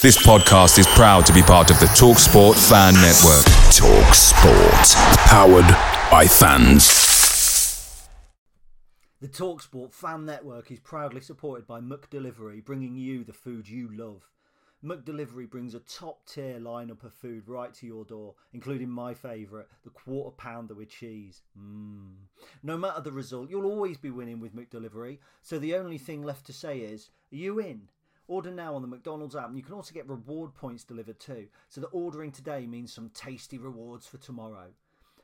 This podcast is proud to be part of the TalkSport Fan Network. TalkSport. Powered by fans. The TalkSport Fan Network is proudly supported by McDelivery, bringing you the food you love. McDelivery brings a top-tier lineup of food right to your door, including my favourite, the quarter pounder with cheese. No matter the result, you'll always be winning with McDelivery, so the only thing left to say is, are you in? Order now on the McDonald's app, and you can also get reward points delivered too, so that ordering today means some tasty rewards for tomorrow.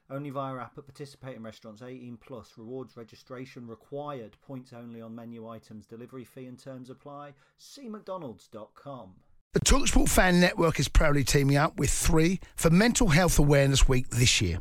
Only via app at participating restaurants, 18 plus, rewards registration required, points only on menu items, delivery fee and terms apply. See mcdonalds.com. The TalkSport Fan Network is proudly teaming up with 3 for Mental Health Awareness Week this year.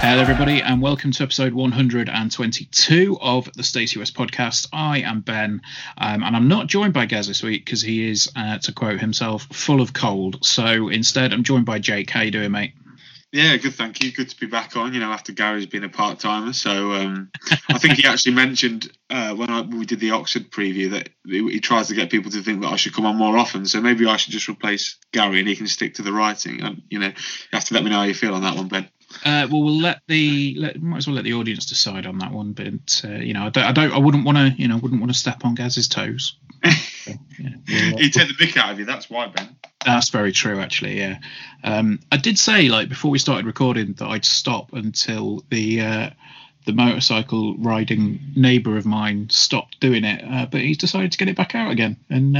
Hello everybody and welcome to episode 122 of the Stacey West podcast. I am Ben and I'm not joined by Gaz this week because he is, to quote himself, full of cold. So instead I'm joined by Jake. How you doing, mate? Yeah, good, thank you. Good to be back on, you know, after Gary's been a part-timer. So I think he actually mentioned when we did the Oxford preview that he tries to get people to think that I should come on more often. So maybe I should just replace Gary and he can stick to the writing. And, you know, you have to let me know how you feel on that one, Ben. Well, we'll might as well let the audience decide on that one. But I wouldn't want to step on Gaz's toes. So, yeah, he'd take the mick out of you. That's why, Ben. That's very true, actually. Yeah, I did say before we started recording that I'd stop until the motorcycle riding neighbour of mine stopped doing it, but he's decided to get it back out again. And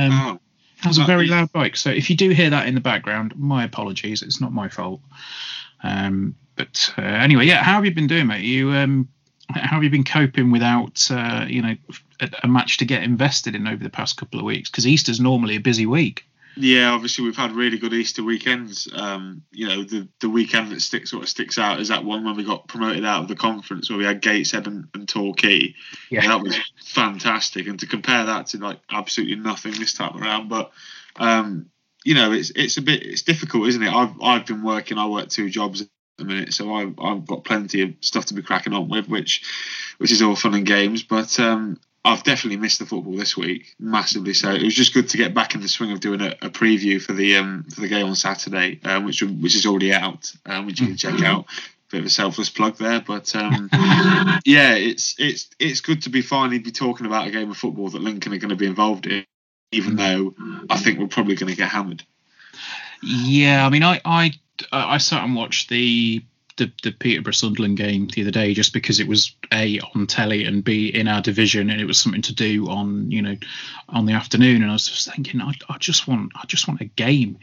has a very loud bike. So if you do hear that in the background, my apologies. It's not my fault. But anyway, yeah. How have you been doing, mate? How have you been coping without a match to get invested in over the past couple of weeks? Because Easter's normally a busy week. Yeah, obviously we've had really good Easter weekends. The weekend that sticks out is that one when we got promoted out of the conference, where we had Gateshead and Torquay. Yeah, and that was fantastic. And to compare that to absolutely nothing this time around, but. It's difficult, isn't it? I've been working. I work 2 jobs at the minute, so I've got plenty of stuff to be cracking on with, which is all fun and games. But I've definitely missed the football this week, massively so. It was just good to get back in the swing of doing a preview for the game on Saturday, which is already out, which you can check out. Bit of a selfless plug there, but it's good to finally be talking about a game of football that Lincoln are going to be involved in. Even though I think we're probably going to get hammered. Yeah, I mean, I sat and watched the Peterborough Sunderland game the other day just because it was A, on telly, and B, in our division, and it was something to do on the afternoon. And I was just thinking, I just want a game.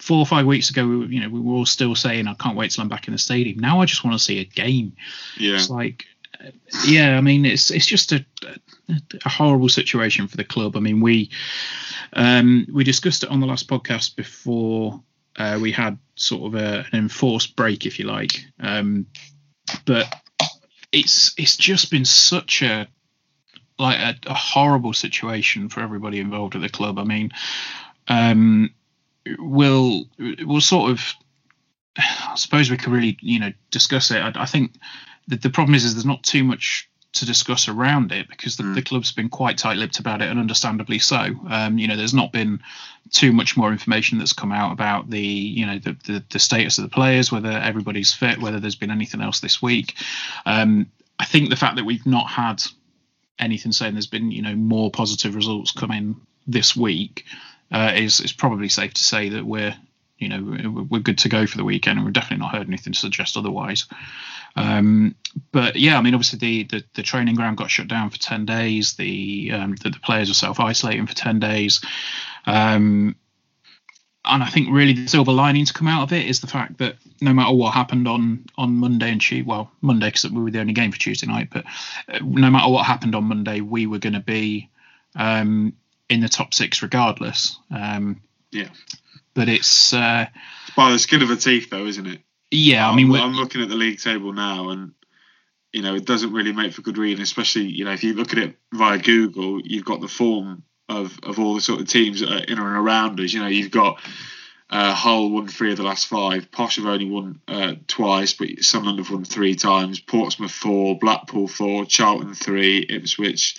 4 or 5 weeks ago, we were all still saying, I can't wait till I'm back in the stadium. Now I just want to see a game. Yeah, it's it's just a horrible situation for the club. I mean, we discussed it on the last podcast before we had sort of an enforced break, if you like. But it's just been such a horrible situation for everybody involved at the club. I mean, we'll sort of, I suppose we could really discuss it. I think. The problem is there's not too much to discuss around it because the club's been quite tight-lipped about it, and understandably so. There's not been too much more information that's come out about the status of the players, whether everybody's fit, whether there's been anything else this week. I think the fact that we've not had anything saying there's been more positive results come in this week is probably safe to say that we're good to go for the weekend, and we've definitely not heard anything to suggest otherwise. But yeah, I mean, obviously the training ground got shut down for 10 days. The players were self-isolating for 10 days. And I think really the silver lining to come out of it is the fact that no matter what happened on Monday and Tuesday, well, Monday because we were the only game for Tuesday night, but no matter what happened on Monday, we were going to be in the top six regardless. Yeah. But it's by the skin of a teeth, though, isn't it? Yeah, I mean, I'm looking at the league table now, and you know, it doesn't really make for good reading, especially you know if you look at it via Google, you've got the form of all the sort of teams that are in and around us. You know, you've got Hull won 3 of the last 5, Posh have only won twice, but Sunderland have won 3 times, Portsmouth 4, Blackpool 4, Charlton 3, Ipswich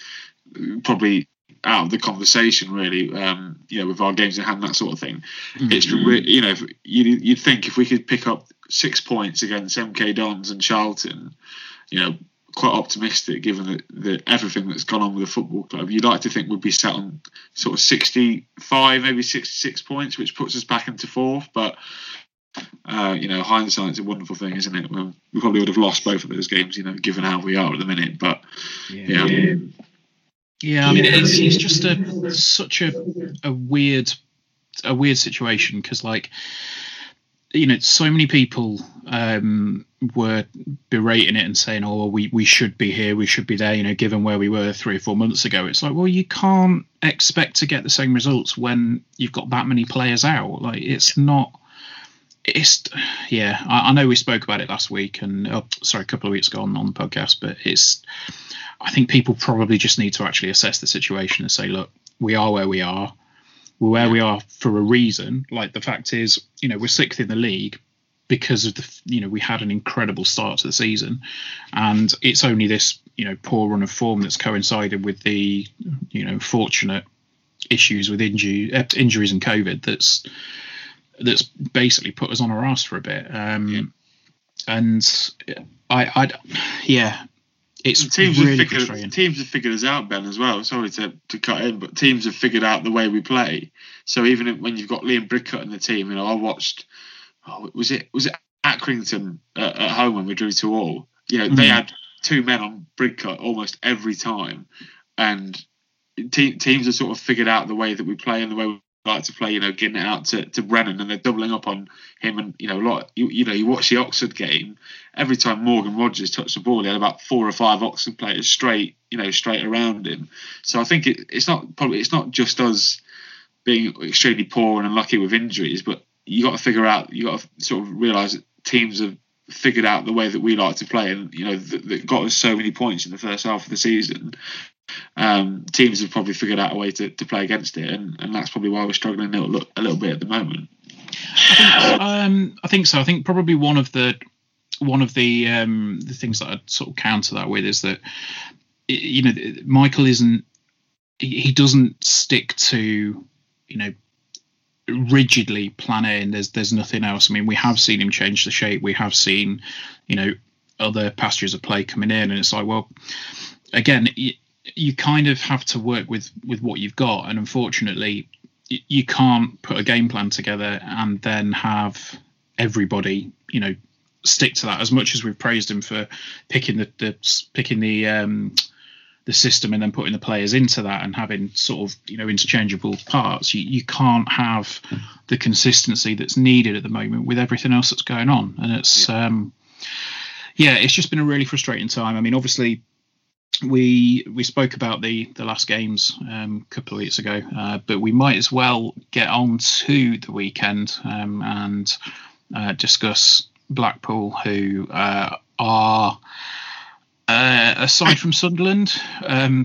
probably out of the conversation really. You know, with our games in hand, that sort of thing. Mm-hmm. It's you know, you'd think if we could pick up 6 points against MK Dons and Charlton, you know, quite optimistic given the everything that's gone on with the football club, you'd like to think we'd be set on sort of 65, maybe 66 points, which puts us back into fourth. But you know, hindsight's a wonderful thing, isn't it? Well, we probably would have lost both of those games, you know, given how we are at the minute. But yeah, you know, yeah, I mean, it's just such a weird situation because, like, you know, so many people were berating it and saying, "Oh, we should be here, we should be there." You know, given where we were 3 or 4 months ago, it's like, well, you can't expect to get the same results when you've got that many players out. Like, it's not. It's yeah. I know we spoke about it last week and a couple of weeks ago on the podcast, but it's. I think people probably just need to actually assess the situation and say, "Look, we are where we are." We're where we are for a reason. Like, the fact is, you know, we're 6th in the league because of the, you know, we had an incredible start to the season, and it's only this, you know, poor run of form that's coincided with the, you know, fortunate issues with injuries and COVID that's basically put us on our arse for a bit. And I it's teams really have figured, us out, Ben, as well. Sorry to cut in, but teams have figured out the way we play. So even when you've got Liam Bridcut in the team, you know, I watched. Oh, was it Accrington at home when we drew 2-2? You know, mm-hmm. They had 2 men on Bridcut almost every time, and teams have sort of figured out the way that we play and the way we like to play. You know, getting it out to Brennan, and they're doubling up on him. And you know, you watch the Oxford game. Every time Morgan Rogers touched the ball, he had about 4 or 5 Oxford players straight around him. So I think it's not just us being extremely poor and unlucky with injuries, but you got to realise that teams have figured out the way that we like to play, and you know that got us so many points in the first half of the season. Teams have probably figured out a way to play against it, and that's probably why we're struggling a little bit at the moment. I think so. I think probably one of the the things that I'd sort of counter that with is that, you know, Michael isn't, he doesn't stick to, you know, rigidly plan A and there's nothing else. I mean, we have seen him change the shape. We have seen, you know, other pastures of play coming in, and it's like, well, again, you kind of have to work with what you've got. And unfortunately, you can't put a game plan together and then have everybody, you know, stick to that. As much as we've praised him for picking the system and then putting the players into that and having sort of, you know, interchangeable parts, you can't have the consistency that's needed at the moment with everything else that's going on. And it's it's just been a really frustrating time. I mean, obviously we spoke about the last games a couple of weeks ago, but we might as well get on to the weekend and discuss Blackpool, who are, aside from Sunderland,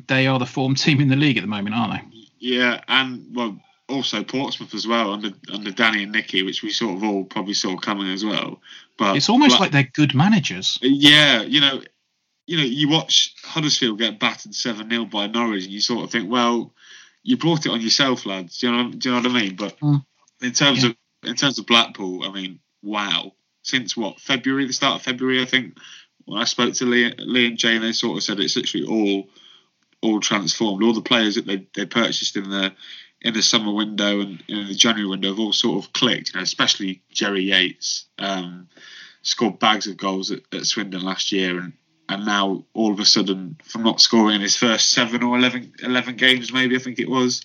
they are the form team in the league at the moment, aren't they? Yeah, and well, also Portsmouth as well under Danny and Nicky, which we sort of all probably saw coming as well. But it's almost like they're good managers. Yeah, you know, you watch Huddersfield get battered 7-0 by Norwich, and you sort of think, well, you brought it on yourself, lads. Do you know what I mean? But in terms of Blackpool, I mean, wow. Since what, February, the start of February, I think, when I spoke to Lee and Jay, and they sort of said it's literally all transformed. All the players that they purchased in the summer window and in the January window have all sort of clicked. You know, especially Gerry Yates, scored bags of goals at Swindon last year, and now all of a sudden, from not scoring in his first 7 or 11 games, maybe I think it was,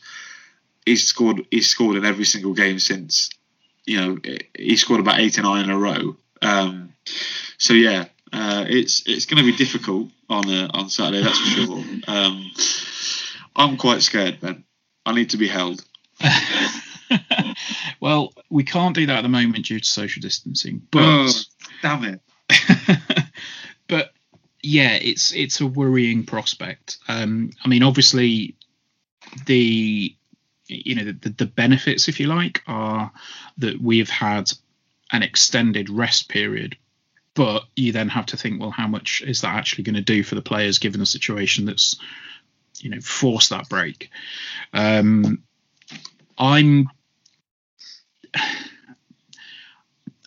he's scored in every single game since. You know, he scored about 8 or 9 in a row. So yeah, it's going to be difficult on Saturday, that's for sure. I'm quite scared, Ben. I need to be held. Well, we can't do that at the moment due to social distancing. But damn it! But yeah, it's a worrying prospect. I mean, obviously, the benefits, if you like, are that we have had an extended rest period. But you then have to think, well, how much is that actually going to do for the players, given the situation that's, you know, forced that break? I'm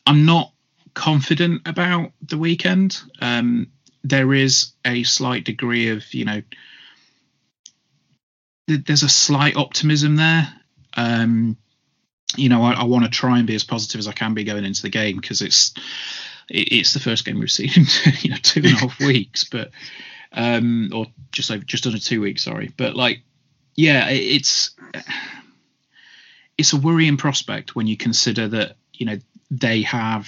not confident about the weekend. There is a slight degree of, you know, there's a slight optimism there. You know, I want to try and be as positive as I can be going into the game, because it's the first game we've seen in 2.5 weeks, but or just under 2 weeks, sorry. But like, yeah, it's a worrying prospect when you consider that, you know, they're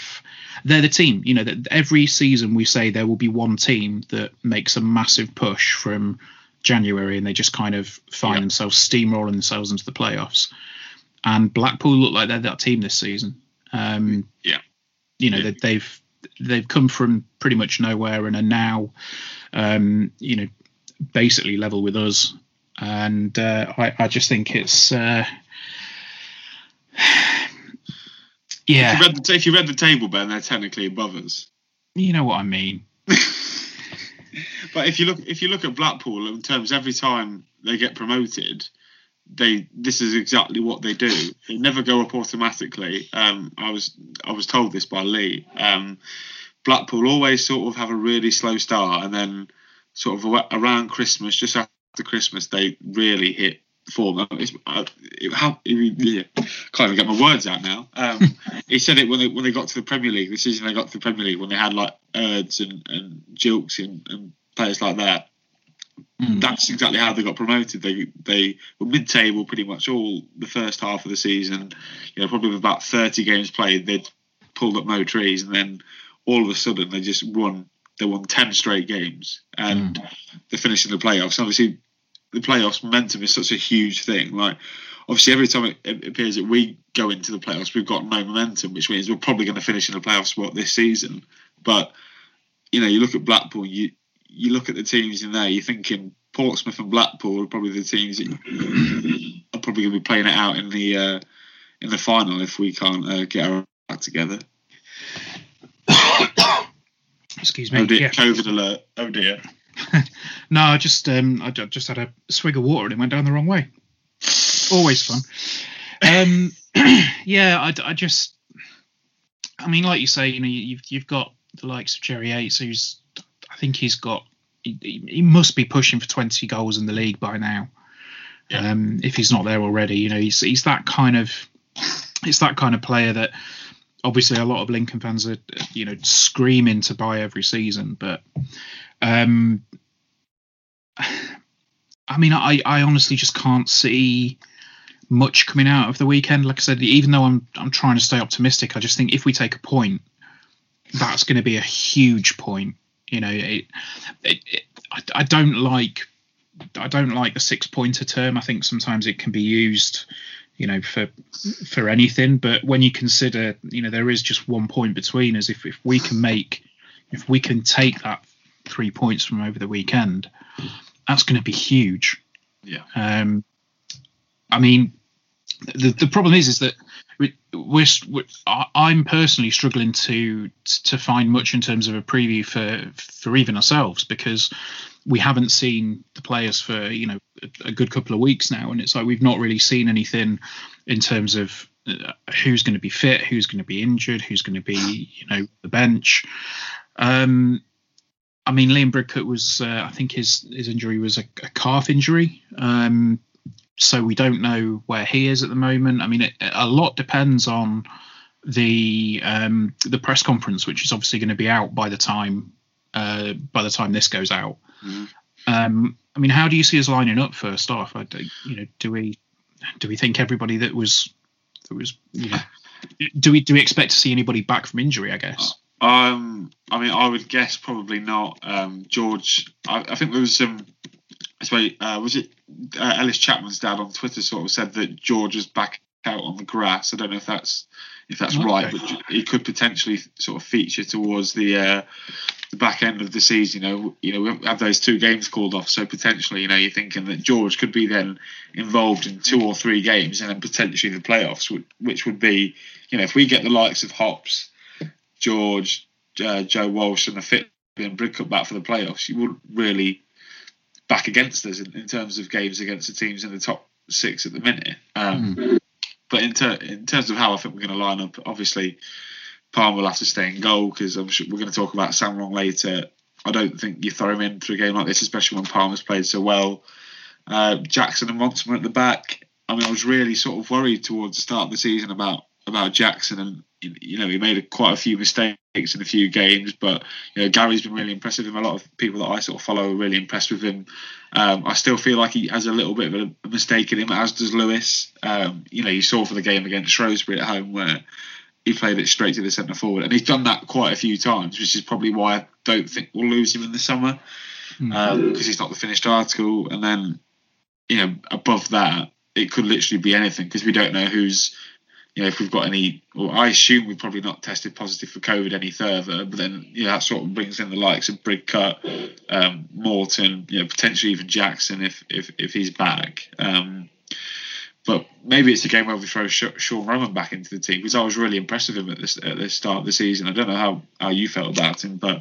the team, you know, that every season we say there will be one team that makes a massive push from January and they just kind of find themselves steamrolling themselves into the playoffs. And Blackpool look like they're that team this season. You know, they've come from pretty much nowhere and are now, you know, basically level with us. And I just think it's, yeah. If you read the table, Ben, they're technically above us. You know what I mean. But if you look at Blackpool in terms, every time they get promoted, this is exactly what they do. They never go up automatically. I was told this by Lee. Blackpool always sort of have a really slow start, and then sort of around Christmas, just after Christmas, they really hit form. Can't even get my words out now. He said it when they got to the Premier League. The season they got to the Premier League, when they had like Erds and Jilks and players like that. That's exactly how they got promoted. They were mid-table pretty much all the first half of the season. You know, probably with about 30 games played, they'd pulled up no trees, and then all of a sudden they just won. They won 10 straight games, and they're finishing the playoffs. Obviously, the playoffs momentum is such a huge thing. Like, obviously, every time it appears that we go into the playoffs, we've got no momentum, which means we're probably going to finish in the playoff spot this season. But you know, you look at Blackpool, you look at the teams in there, you're thinking Portsmouth and Blackpool are probably the teams that are probably going to be playing it out in the final if we can't get our act together. Excuse me. Oh dear, yeah. COVID alert. Oh dear. No, I just had a swig of water and it went down the wrong way. Always fun. Yeah, I mean, like you say, you know, you've got the likes of Gerry Yates, who's, I think he must be pushing for 20 goals in the league by now. Yeah. If he's not there already, you know, he's that kind of, it's that kind of player that obviously a lot of Lincoln fans are, you know, screaming to buy every season. But I mean, I honestly just can't see much coming out of the weekend. Like I said, even though I'm trying to stay optimistic, I just think if we take a point, that's going to be a huge point. You know, I don't like the 6-pointer term. I think sometimes it can be used, you know, for anything. But when you consider, you know, there is just 1 point between us. If we can take that 3 points from over the weekend, that's going to be huge. Yeah. I mean, the problem is that I'm personally struggling to find much in terms of a preview for even ourselves, because we haven't seen the players for, you know, a good couple of weeks now, and it's like we've not really seen anything in terms of who's going to be fit, who's going to be injured, who's going to be, you know, the bench. I mean, Liam Bridcut was, I think his injury was a calf injury. So we don't know where he is at the moment. I mean, a lot depends on the press conference, which is obviously going to be out by the time this goes out. Mm-hmm. I mean, how do you see us lining up first off? Do we think everybody that was do we expect to see anybody back from injury? I guess. I mean, I would guess probably not. George, I think there was some. I suppose was it Ellis Chapman's dad on Twitter sort of said that George was back out on the grass. I don't know if that's okay. Right, but he could potentially sort of feature towards the back end of the season. You know, we have those two games called off, so potentially, you know, you're thinking that George could be then involved in two or three games, and then potentially the playoffs, which would be, you know, if we get the likes of Hops, George, Joe Walsh, and the fit and Bridcut back for the playoffs, you wouldn't really back against us in terms of games against the teams in the top six at the minute. But in terms of how I think we're going to line up, obviously Palmer will have to stay in goal, because I'm sure we're going to talk about Sam Long later. I don't think you throw him in for a game like this, especially when Palmer's played so well. Jackson and Montemar at the back. I mean, I was really sort of worried towards the start of the season about Jackson, and you know, he made quite a few mistakes in a few games, but you know, Gary's been really impressed with him. A lot of people that I sort of follow are really impressed with him. I still feel like he has a little bit of a mistake in him, as does Lewis. You know, you saw for the game against Shrewsbury at home where he played it straight to the centre forward, and he's done that quite a few times, which is probably why I don't think we'll lose him in the summer, because he's not the finished article. And then, you know, above that, it could literally be anything, because we don't know who's. You know, if we've got any, well, I assume we've probably not tested positive for COVID any further, but then, you know, that sort of brings in the likes of Bridcut, Morton, you know, potentially even Jackson if he's back. But maybe it's a game where we throw Sean Roughan back into the team, because I was really impressed with him at the start of the season. I don't know how you felt about him, but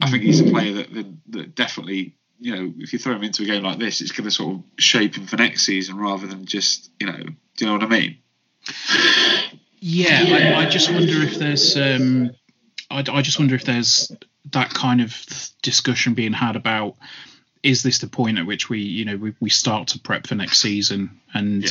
I think he's a player that definitely, you know, if you throw him into a game like this, it's going to sort of shape him for next season rather than just, you know, do you know what I mean? Yeah. I just wonder if there's I just wonder if there's that kind of discussion being had about, is this the point at which we start to prep for next season? And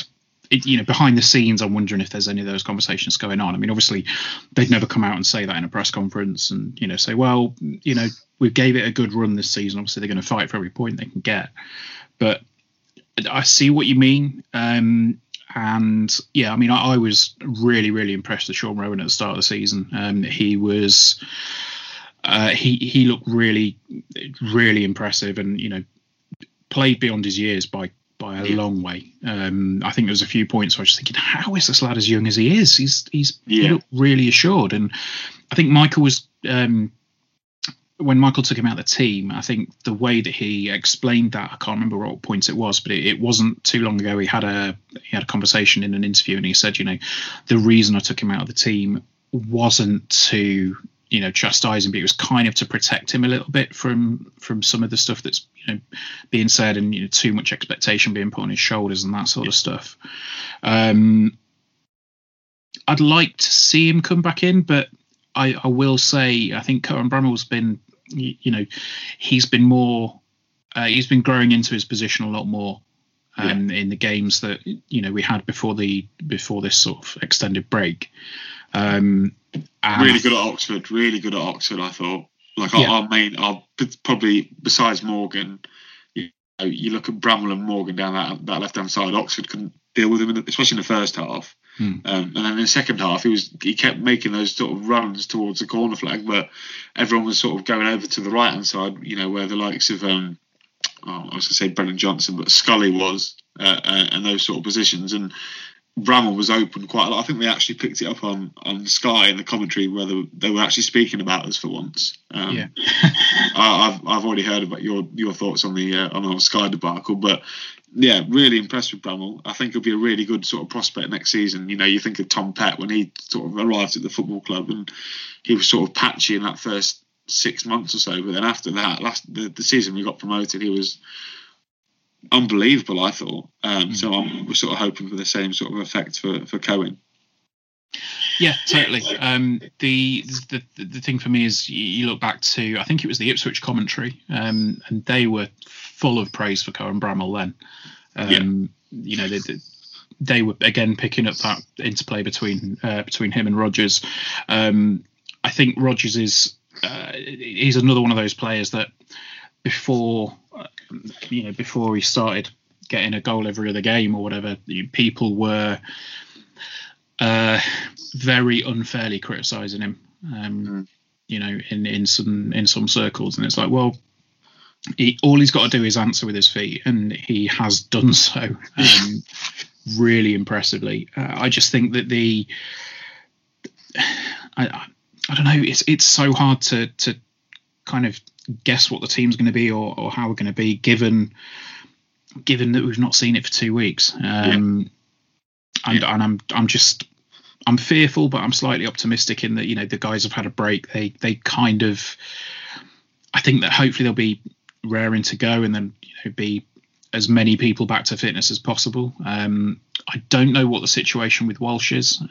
it, you know, behind the scenes, I'm wondering if there's any of those conversations going on. I mean, obviously they'd never come out and say that in a press conference, and you know, say, well, you know, we gave it a good run this season. Obviously they're going to fight for every point they can get, but I see what you mean. And yeah, I mean, I was really, really impressed with Sean Rowan at the start of the season. He was, he looked really, really impressive, and you know, played beyond his years by a long way. I think there was a few points where I was just thinking, how is this lad as young as he is? He looked really assured, and I think Michael was. When Michael took him out of the team, I think the way that he explained that, I can't remember what point it was, but it wasn't too long ago. He had a conversation in an interview, and he said, you know, the reason I took him out of the team wasn't to, you know, chastise him, but it was kind of to protect him a little bit from some of the stuff that's, you know, being said, and you know, too much expectation being put on his shoulders and that sort of stuff. I'd like to see him come back in, but I will say, I think Cohen Bramall's been, you know, he's been growing into his position a lot more in the games that, you know, we had before this sort of extended break. Really good at Oxford, I thought. Like our probably besides Morgan, you know, you look at Bramall and Morgan down that left-hand side, Oxford couldn't deal with him, especially in the first half. And then in the second half, he kept making those sort of runs towards the corner flag, but everyone was sort of going over to the right hand side, you know, where the likes of I was going to say Brennan Johnson, but Scully was and those sort of positions, and Bramall was open quite a lot. I think they actually picked it up on Sky in the commentary where they were actually speaking about us for once. I've already heard about your thoughts on the Sky debacle, but yeah, really impressed with Bramall. I think he'll be a really good sort of prospect next season. You know, you think of Tom Pett when he sort of arrived at the football club, and he was sort of patchy in that first 6 months or so, but then after that, the season we got promoted, he was unbelievable, I thought. So I'm sort of hoping for the same sort of effect for Cohen. Yeah, totally. The thing for me is you look back to, I think it was the Ipswich commentary, and they were full of praise for Cohen Bramall then. You know, they were again picking up that interplay between him and Rodgers. I think Rodgers is he's another one of those players that before he started getting a goal every other game or whatever, people were very unfairly criticising him. In some circles, and it's like, well, all he's got to do is answer with his feet, and he has done so really impressively. I just think that I don't know. It's so hard to kind of guess what the team's going to be or how we're going to be, given that we've not seen it for 2 weeks. And I'm fearful, but I'm slightly optimistic in that, the guys have had a break. They kind of, I think that hopefully they'll be raring to go and then, be as many people back to fitness as possible. I don't know what the situation with Walsh is.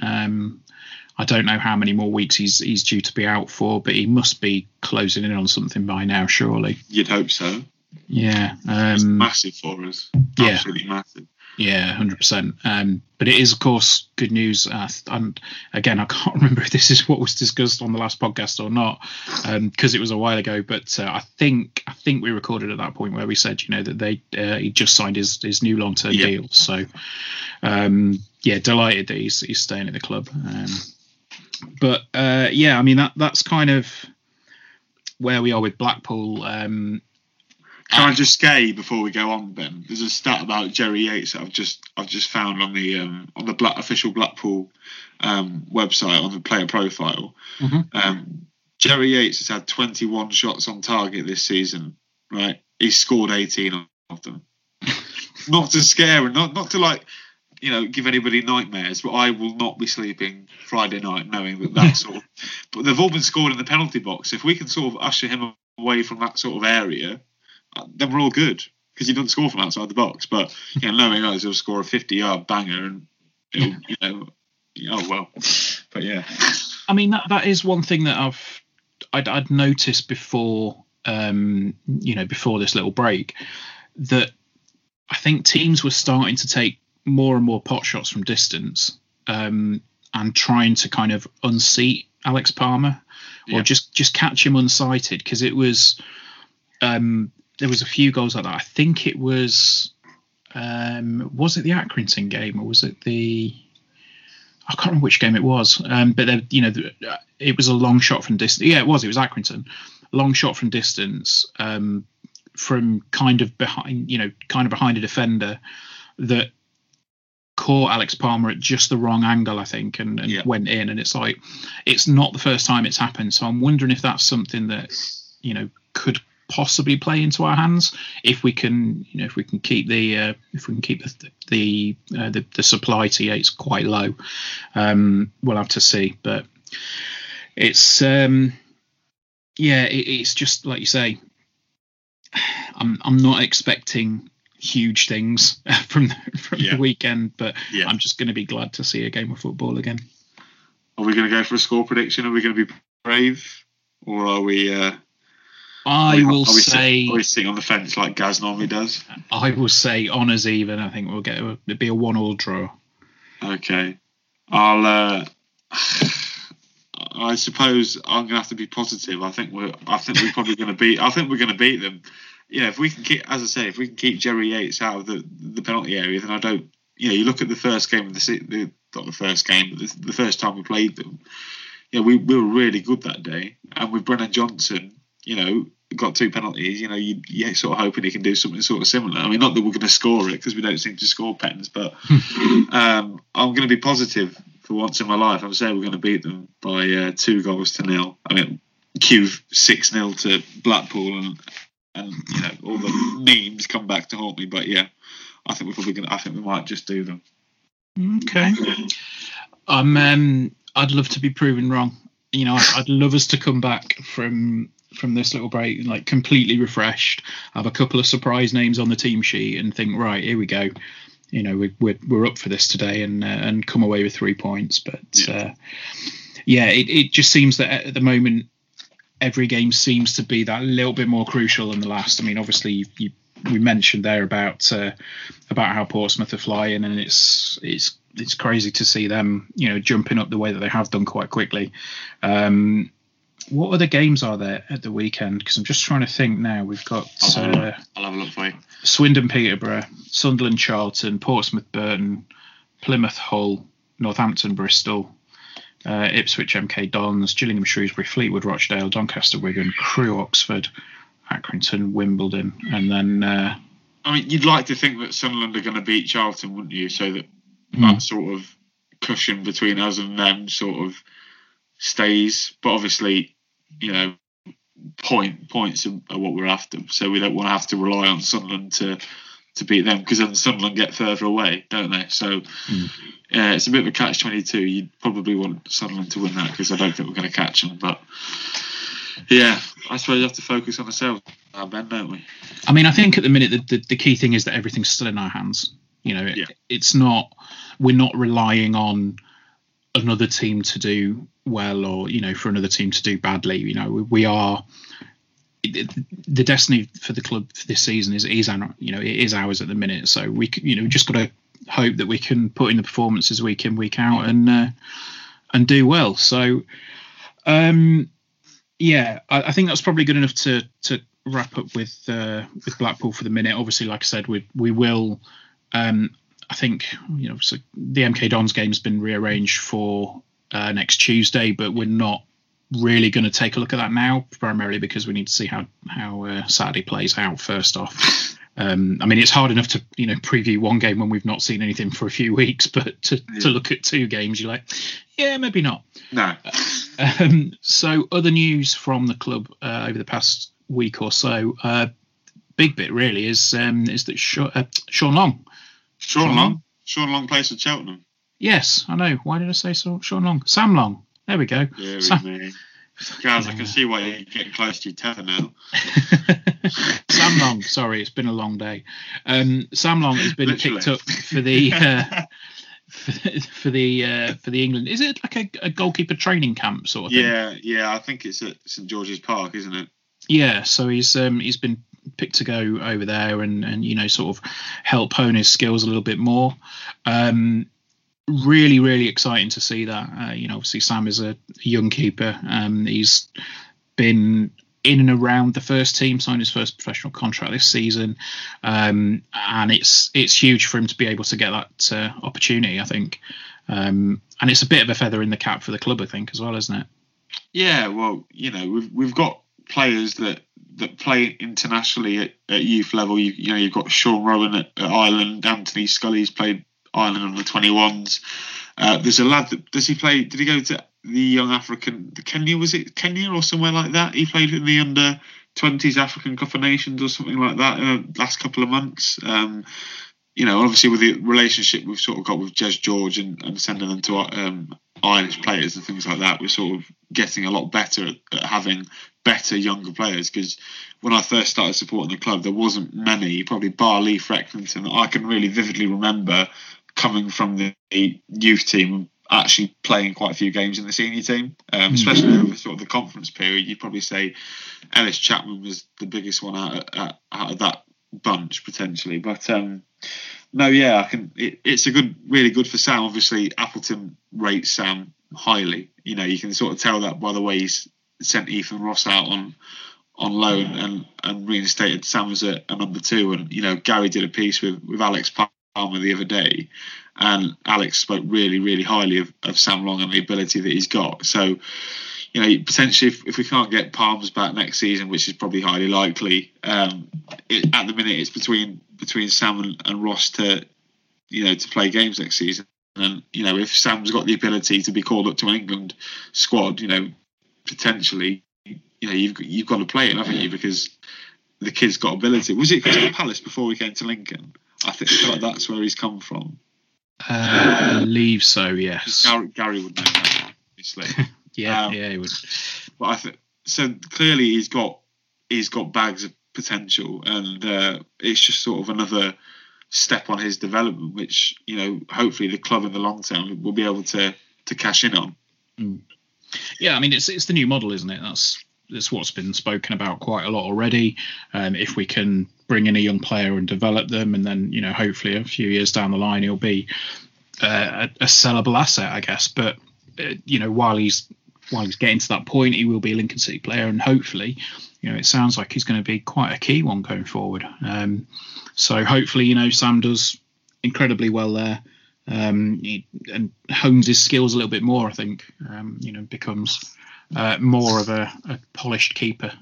I don't know how many more weeks he's due to be out for, but he must be closing in on something by now, surely. You'd hope so. Yeah. It's massive for us. Absolutely massive. Yeah, 100%. But it is, of course, good news. And again, I can't remember if this is what was discussed on the last podcast or not, because it was a while ago. But I think we recorded at that point where we said, that he just signed his new long-term deal. So, delighted that he's staying at the club. I mean that's kind of where we are with Blackpool. Can I just say before we go on, Ben? There's a stat about Gerry Yates that I've just found on the official Blackpool website on the player profile. Mm-hmm. Gerry Yates has had 21 shots on target this season. Right, he's scored 18 of them. Not to scare and not to give anybody nightmares, but I will not be sleeping Friday night knowing that sort of. But they've all been scored in the penalty box. If we can sort of usher him away from that sort of area, then we're all good, because he doesn't score from outside the box. But knowing us, he'll score a 50-yard banger, and it'll, oh well. But yeah, I mean that is one thing that I'd noticed before, before this little break, that I think teams were starting to take more and more pot shots from distance, and trying to kind of unseat Alex Palmer or just catch him unsighted, because it was. There was a few goals like that. I think it was it the Accrington game or was it I can't remember which game it was. But it was a long shot from distance. Yeah, it was. It was Accrington. Long shot from distance, from kind of behind a defender that caught Alex Palmer at just the wrong angle, I think, and went in. And it's like, it's not the first time it's happened. So I'm wondering if that's something that, could possibly play into our hands if we can keep the supply to Yates quite low. We'll have to see, but it's it's just like you say. I'm not expecting huge things from the weekend, but I'm just going to be glad to see a game of football again. Are we going to go for a score prediction? Are we going to be brave, or are we? Are we sitting on the fence like Gaz normally does? I will say honours even. I think we'll it'll be a 1-1 draw. Okay. I suppose I'm going to have to be positive. I think we're probably going to beat. I think we're going to beat them. Yeah. If we can keep, as I say, Gerry Yates out of the penalty area, then I don't. You look at the first game of the first time we played them. Yeah, we were really good that day, and with Brennan Johnson. Got two penalties. You're sort of hoping he can do something sort of similar. I mean, not that we're going to score it, because we don't seem to score pens, but I'm going to be positive for once in my life. I'm saying we're going to beat them by 2-0. I mean, cue 6-0 to Blackpool, and all the memes come back to haunt me. But yeah, I think we're probably going. I think we might just do them. Okay. I'd love to be proven wrong. I'd love us to come back from this little break like completely refreshed, have a couple of surprise names on the team sheet and think, right, here we go, we're up for this today, and come away with 3 points. But it just seems that at the moment every game seems to be that little bit more crucial than the last. I mean, obviously you we mentioned there about how Portsmouth are flying, and it's crazy to see them, you know, jumping up the way that they have done quite quickly. What other games are there at the weekend? Because I'm just trying to think now. We've got I'll have a look for you. Swindon, Peterborough, Sunderland, Charlton, Portsmouth, Burton, Plymouth, Hull, Northampton, Bristol, Ipswich, MK Dons, Gillingham, Shrewsbury, Fleetwood, Rochdale, Doncaster, Wigan, Crewe, Oxford, Accrington, Wimbledon, and then. I mean, you'd like to think that Sunderland are going to beat Charlton, wouldn't you? So that sort of cushion between us and them sort of stays. But obviously, you know, points are what we're after. So we don't want to have to rely on Sunderland to beat them, because then Sunderland get further away, don't they? So it's a bit of a catch-22. You'd probably want Sunderland to win that, because I don't think we're going to catch them. But yeah, I suppose you have to focus on ourselves, Ben, don't we? I mean, I think at the minute the key thing is that everything's still in our hands. You know, It's not, we're not relying on another team to do well, or, you know, for another team to do badly. You know, we are, the destiny for the club this season is ours at the minute. So we, you know, just got to hope that we can put in the performances week in, week out, and do well. So, I think that's probably good enough to wrap up with Blackpool for the minute. Obviously, like I said, we will. I think, you know, so the MK Dons game has been rearranged for next Tuesday, but we're not really going to take a look at that now, primarily because we need to see how Saturday plays out first off. I mean, it's hard enough to, you know, preview one game when we've not seen anything for a few weeks, but to look at two games, you're like, yeah, maybe not. No. So other news from the club over the past week or so, big bit really is that Sean Long. Sean Long plays for Cheltenham. Yes, I know. Why did I say so? Sean Long? Sam Long. There we go. Guys, I can see why you're getting close to your tether now. Sam Long. Sorry, it's been a long day. Sam Long has been picked up for the for the England. Is it like a goalkeeper training camp sort of thing? Yeah. I think it's at St George's Park, isn't it? Yeah. So he's been picked to go over there and you know, sort of help hone his skills a little bit more. Really, really exciting to see that. You know, obviously Sam is a young keeper. He's been in and around the first team, signed his first professional contract this season, and it's huge for him to be able to get that opportunity, I think. And it's a bit of a feather in the cap for the club, I think, as well, isn't it? Yeah, well, you know, we've got players that play internationally at youth level. You know, you've got Sean Roughan at Ireland. Anthony Scully's played Ireland under 21s. There's a lad that did he go to the young African, Kenya, was it Kenya or somewhere like that? He played in the under 20s African Cup of Nations or something like that in the last couple of months. You know, obviously with the relationship we've sort of got with Jez George and sending them to Irish players and things like that, we're sort of getting a lot better at having better younger players, because when I first started supporting the club, there wasn't many, probably bar Lee for Accrington, that I can really vividly remember coming from the youth team and actually playing quite a few games in the senior team, especially over sort of the conference period. You'd probably say Ellis Chapman was the biggest one out of that bunch potentially, but it's really good for Sam. Obviously Appleton rates Sam highly. You know, you can sort of tell that by the way he's sent Ethan Ross out on loan and reinstated Sam as a number two. And you know, Gary did a piece with Alex Palmer the other day, and Alex spoke really, really highly of Sam Long and the ability that he's got. So, you know, potentially if we can't get Palms back next season, which is probably highly likely, at the minute it's between Sam and Ross to play games next season. And you know, if Sam's got the ability to be called up to an England squad, you know, potentially, you know, you've got to play it, haven't you? Because the kid's got ability. Was it Crystal Palace before we came to Lincoln? I feel like that's where he's come from. I believe so, yes. Gary would know that, obviously. Yeah, he would. But so clearly he's got bags of potential, and it's just sort of another step on his development, which, you know, hopefully the club in the long term will be able to cash in on. Mm. Yeah, I mean, it's the new model, isn't it? That's what's been spoken about quite a lot already. If we can bring in a young player and develop them, and then, you know, hopefully a few years down the line he'll be a sellable asset, I guess. But you know, while he's getting to that point, he will be a Lincoln City player, and hopefully, you know, it sounds like he's going to be quite a key one going forward. So hopefully, you know, Sam does incredibly well there, and hones his skills a little bit more, I think. You know, becomes more of a polished keeper.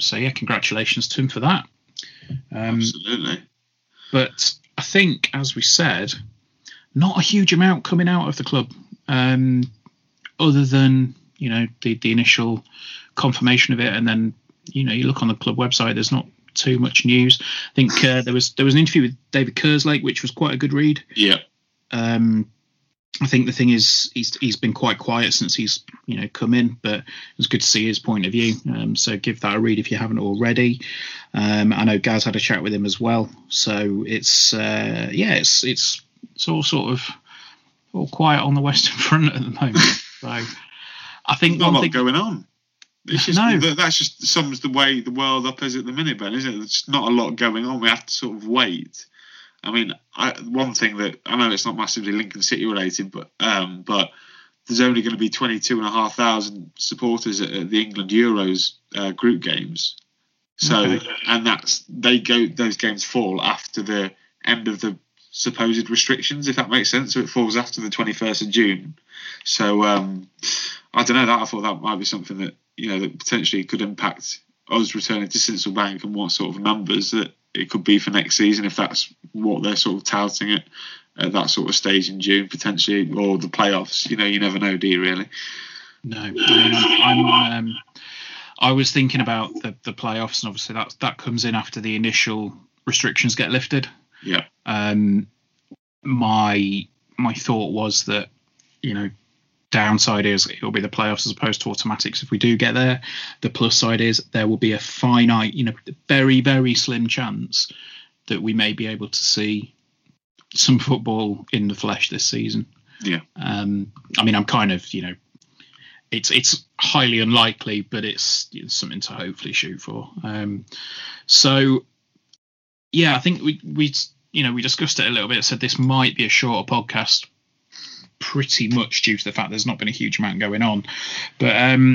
So yeah, congratulations to him for that. Absolutely. But I think, as we said, not a huge amount coming out of the club, other than, you know, the initial confirmation of it, and then, you know, you look on the club website, there's not too much news. I think there was an interview with David Kerslake, which was quite a good read. Yeah. I think the thing is, he's been quite quiet since he's, you know, come in, but it's good to see his point of view. So give that a read if you haven't already. I know Gaz had a chat with him as well. So it's it's all sort of all quiet on the Western Front at the moment. So I think not a lot going on. It's just, no. That's just sums the way the world up is at the minute, Ben, isn't it? There's not a lot going on. We have to sort of wait. I mean, one thing that I know, it's not massively Lincoln City related, but there's only going to be 22,500 supporters at the England Euros group games. So, okay. And those games fall after the end of the supposed restrictions, if that makes sense. So it falls after the 21st of June. So I don't know. I thought that might be something that, you know, that potentially could impact us returning to Sinsel Bank and what sort of numbers that it could be for next season, if that's what they're sort of touting it at that sort of stage in June, potentially, or the playoffs. You know, you never know, do you really? No, I was thinking about the playoffs, and obviously that comes in after the initial restrictions get lifted. Yeah. My thought was that, you know, downside is it'll be the playoffs as opposed to automatics if we do get there. The plus side is there will be a finite, you know, very, very slim chance that we may be able to see some football in the flesh this season. Yeah. I mean, I'm kind of, you know, it's highly unlikely, but it's something to hopefully shoot for. So yeah, I think we you know, we discussed it a little bit, said this might be a shorter podcast, pretty much due to the fact there's not been a huge amount going on. But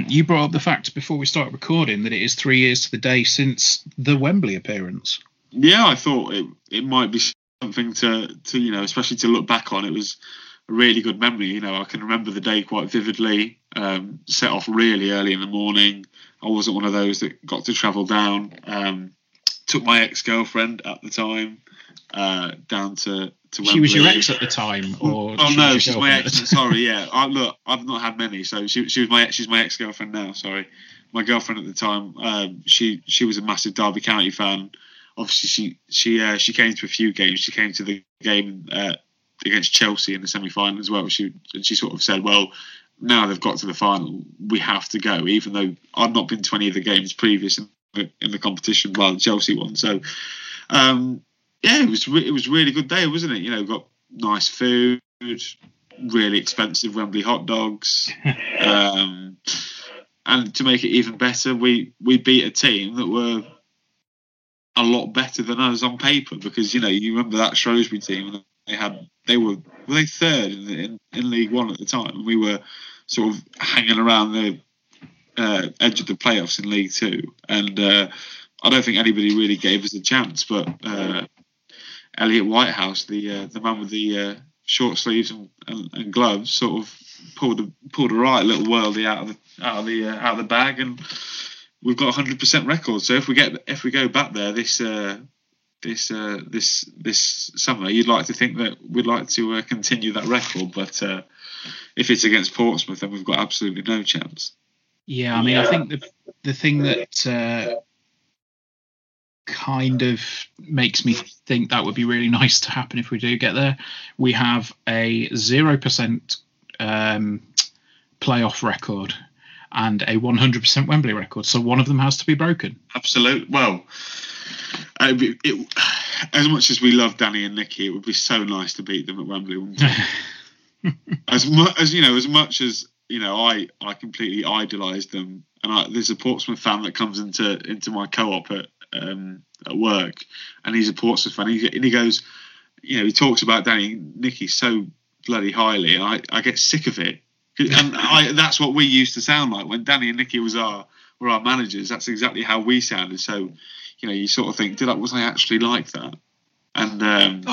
you brought up the fact before we started recording that it is 3 years to the day since the Wembley appearance. Yeah, I thought it might be something to, you know, especially to look back on. It was a really good memory. You know, I can remember the day quite vividly. Set off really early in the morning. I wasn't one of those that got to travel down. Took my ex-girlfriend at the time down to Wembley. She was your ex at the time, or oh no, she's my ex. Sorry, yeah. Look, I've not had many, so she was my ex. She's my ex-girlfriend now. Sorry, my girlfriend at the time. She was a massive Derby County fan. Obviously, she came to a few games. She came to the game against Chelsea in the semi-final as well. She sort of said, well, now they've got to the final, we have to go, even though I've not been to any of the games previous in the competition, well, the Chelsea one. So. Yeah, it was a really good day, wasn't it? You know, got nice food, really expensive Wembley hot dogs. And to make it even better, we beat a team that were a lot better than us on paper, because, you know, you remember that Shrewsbury team, and they were third in League One at the time, and we were sort of hanging around the edge of the playoffs in League Two, and I don't think anybody really gave us a chance, but Elliot Whitehouse, the man with the short sleeves and gloves, sort of pulled a right little worldie out of the bag, and we've got 100% record. So if we go back there this summer, you'd like to think that we'd like to continue that record, but if it's against Portsmouth, then we've got absolutely no chance. Yeah, I mean, yeah. I think the thing that kind of makes me think that would be really nice to happen if we do get there. We have a 0% playoff record and a 100% Wembley record, so one of them has to be broken. Absolutely. Well, as much as we love Danny and Nicky, it would be so nice to beat them at Wembley, wouldn't it? as much as you know, I completely idolise them, and there's a Portsmouth fan that comes into my co-op at at work, and he's a Portsmouth fan. And he goes, you know, he talks about Danny Nicky so bloody highly. I get sick of it, and that's what we used to sound like when Danny and Nicky were our managers. That's exactly how we sounded. So, you know, you sort of think, was I actually like that? And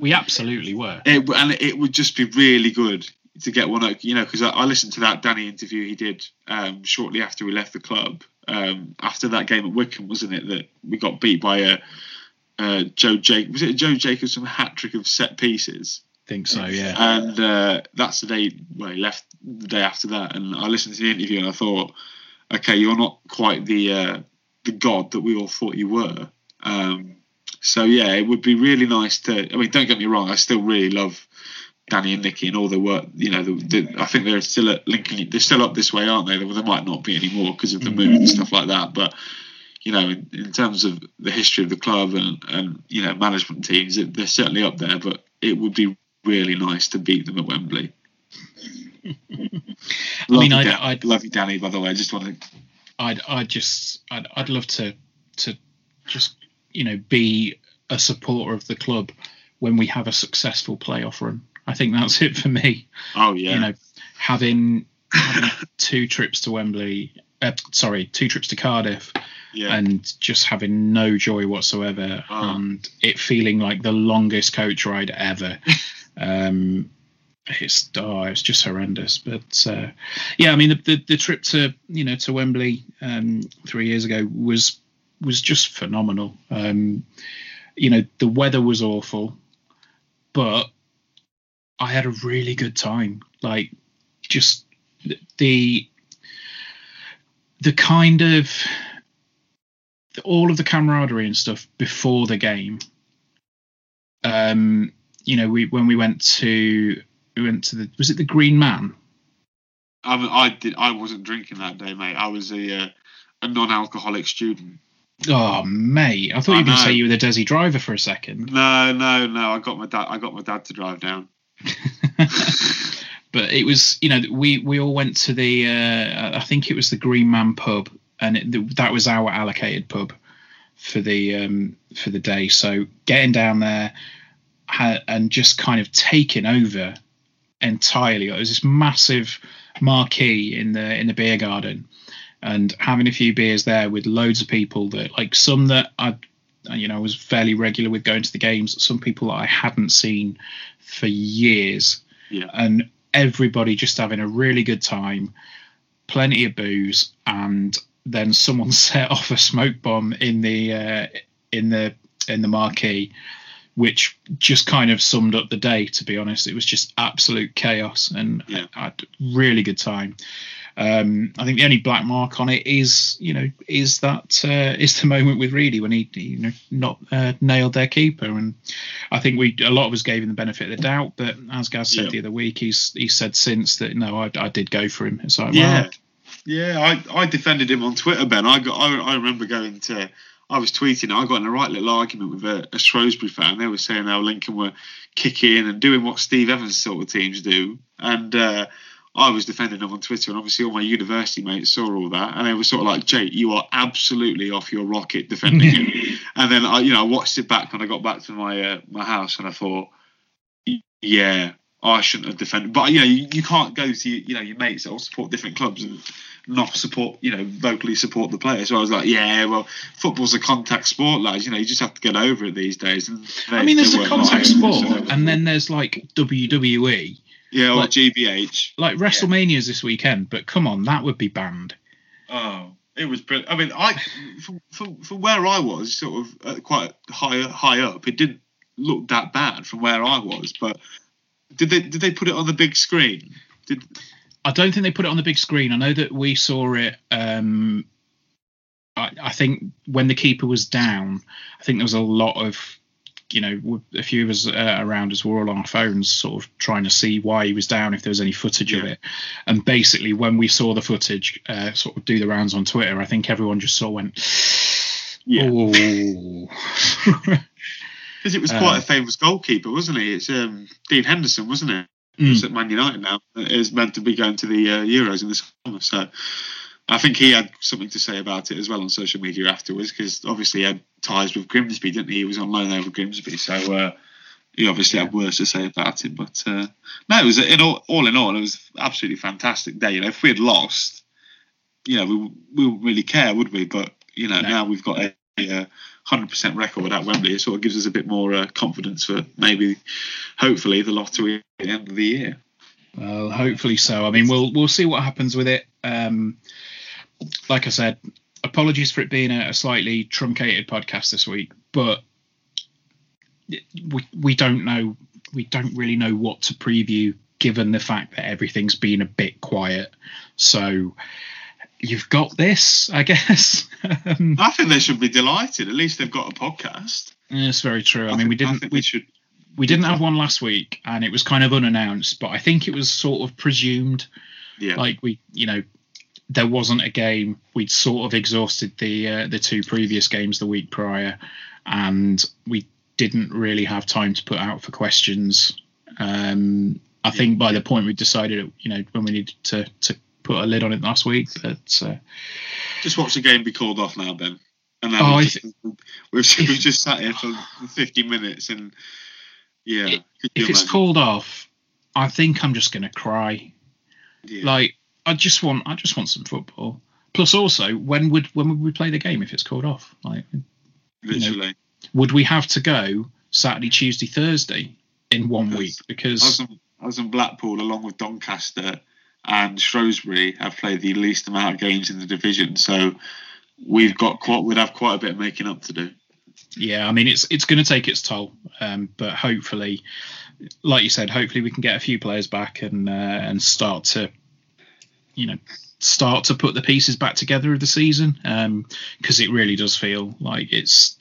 we absolutely were. And it would just be really good to get one, you know, because I listened to that Danny interview he did shortly after we left the club, after that game at Wickham, wasn't it, that we got beat by Joe Jacobs from a hat-trick of set pieces? I think so, yeah. And that's the day, well, he left the day after that, and I listened to the interview and I thought, okay, you're not quite the god that we all thought you were. So, yeah, it would be really nice to... I mean, don't get me wrong, I still really love Danny and Nicky and all their work. You know, I think they're still at Lincoln... They're still up this way, aren't they? They might not be anymore because of the move and stuff like that. But, you know, in terms of the history of the club and you know, management teams, they're certainly up there. But it would be really nice to beat them at Wembley. I love you, Danny, by the way. I just want to... I'd love to just... you know, be a supporter of the club when we have a successful playoff run. I think that's it for me. Oh yeah. You know, having two trips to Cardiff, yeah, and just having no joy whatsoever, and it feeling like the longest coach ride ever. It's just horrendous. But yeah, I mean, the trip to Wembley 3 years ago was just phenomenal. You know, the weather was awful, but I had a really good time. Like, just the kind of all of the camaraderie and stuff before the game. You know, we went to was it the Green Man? I wasn't drinking that day, mate. I was a non-alcoholic student. Oh mate, I thought you were going to say you were the Desi driver for a second. No. I got my dad to drive down. But it was, you know, we all went to the I think it was the Green Man pub, and that was our allocated pub for the day. So getting down there and just kind of taking over entirely. It was this massive marquee in the beer garden. And having a few beers there with loads of people that, like, some that I was fairly regular with going to the games, some people that I hadn't seen for years. Yeah. And everybody just having a really good time, plenty of booze, and then someone set off a smoke bomb in the marquee, which just kind of summed up the day. To be honest, it was just absolute chaos, and yeah, I had a really good time. I think the only black mark on it is the moment with Reedy when he nailed their keeper, and I think a lot of us gave him the benefit of the doubt. But as Gaz said the other week, he said since that no, I did go for him. It's like, yeah, wow. Yeah, I defended him on Twitter, Ben. I remember I was tweeting. I got in a right little argument with a Shrewsbury fan. They were saying how Lincoln were kicking and doing what Steve Evans sort of teams do, and I was defending them on Twitter, and obviously all my university mates saw all that, and they were sort of like, Jay, you are absolutely off your rocket defending him. And then I watched it back when I got back to my house, and I thought, yeah, I shouldn't have defended. But you can't go to your mates that all support different clubs and not support, vocally support the player. So I was like, yeah, well, football's a contact sport, lads. You just have to get over it these days. And there's a contact sport, and then there's like WWE. Yeah, or like GBH. Like WrestleMania's this weekend, but come on, that would be banned. Oh, it was brilliant. I mean, from where I was, sort of quite high up, it didn't look that bad from where I was. But did they put it on the big screen? I don't think they put it on the big screen. I know that we saw it. I think when the keeper was down, I think there was a lot of... a few of us around us were all on our phones sort of trying to see why he was down, if there was any footage of it. And basically when we saw the footage sort of do the rounds on Twitter, I think everyone just sort of went, because it was quite a famous goalkeeper, wasn't he? It's Dean Henderson, wasn't it? He's at Man United now. It is meant to be going to the Euros in the summer, so I think he had something to say about it as well on social media afterwards, because obviously he had ties with Grimsby, didn't he? He was on loan over Grimsby, so he obviously had worse to say about it. But no, it was all in all, it was an absolutely fantastic day. You know, if we had lost, you know, we wouldn't really care, would we? But you know, now we've got a 100% record at Wembley. It sort of gives us a bit more confidence for maybe, hopefully, the lottery at the end of the year. Well, hopefully so. I mean, we'll see what happens with it. Like I said, apologies for it being a slightly truncated podcast this week, but we don't really know what to preview, given the fact that everything's been a bit quiet. So you've got this, I guess. I think they should be delighted. At least they've got a podcast. That's very true. I mean, we didn't have one last week, and it was kind of unannounced, but I think it was sort of presumed. Yeah. Like there wasn't a game. We'd sort of exhausted the two previous games the week prior, and we didn't really have time to put out for questions. I think by the point we decided, you know, when we needed to put a lid on it last week. But just watch the game be called off now, Ben. And then we've just sat here for 50 minutes, and yeah. If it's called off, I think I'm just going to cry. Yeah. Like, I just want some football. Plus, also, when would we play the game if it's called off? Like, literally, you know, would we have to go Saturday, Tuesday, Thursday in one week? Because I was in Blackpool along with Doncaster and Shrewsbury. Have played the least amount of games in the division, so we've got we'd have quite a bit of making up to do. Yeah, I mean, it's going to take its toll, but hopefully, like you said, hopefully we can get a few players back and start to put the pieces back together of the season, because it really does feel like it's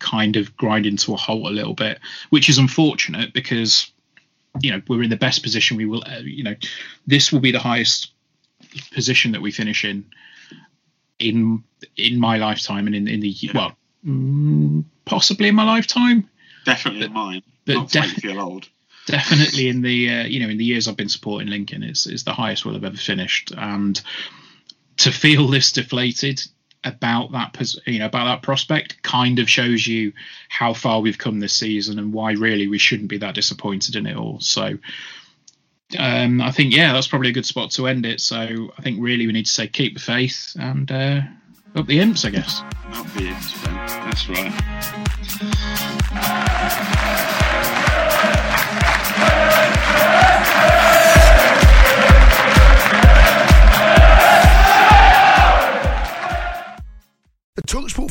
kind of grinding to a halt a little bit, which is unfortunate because, you know, we're in the best position we will. You know, this will be the highest position that we finish in my lifetime, and possibly in my lifetime. Definitely in mine. But definitely feel old. Definitely in the in the years I've been supporting Lincoln, it's the highest we'll have ever finished. And to feel this deflated about that prospect kind of shows you how far we've come this season and why really we shouldn't be that disappointed in it all. So I think that's probably a good spot to end it. So I think really we need to say keep the faith and up the imps, I guess. Up the imps, Ben. That's right. The TalkSport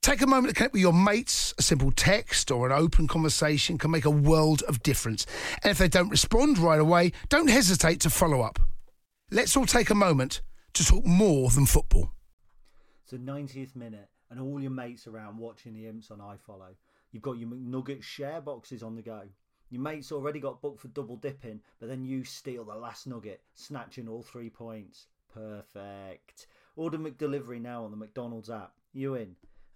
Take a moment to connect with your mates. A simple text or an open conversation can make a world of difference. And if they don't respond right away, don't hesitate to follow up. Let's all take a moment to talk more than football. It's the 90th minute and all your mates around watching the imps on iFollow. You've got your McNugget share boxes on the go. Your mate's already got booked for double dipping, but then you steal the last nugget, snatching all 3 points. Perfect. Order McDelivery now on the McDonald's app. You in.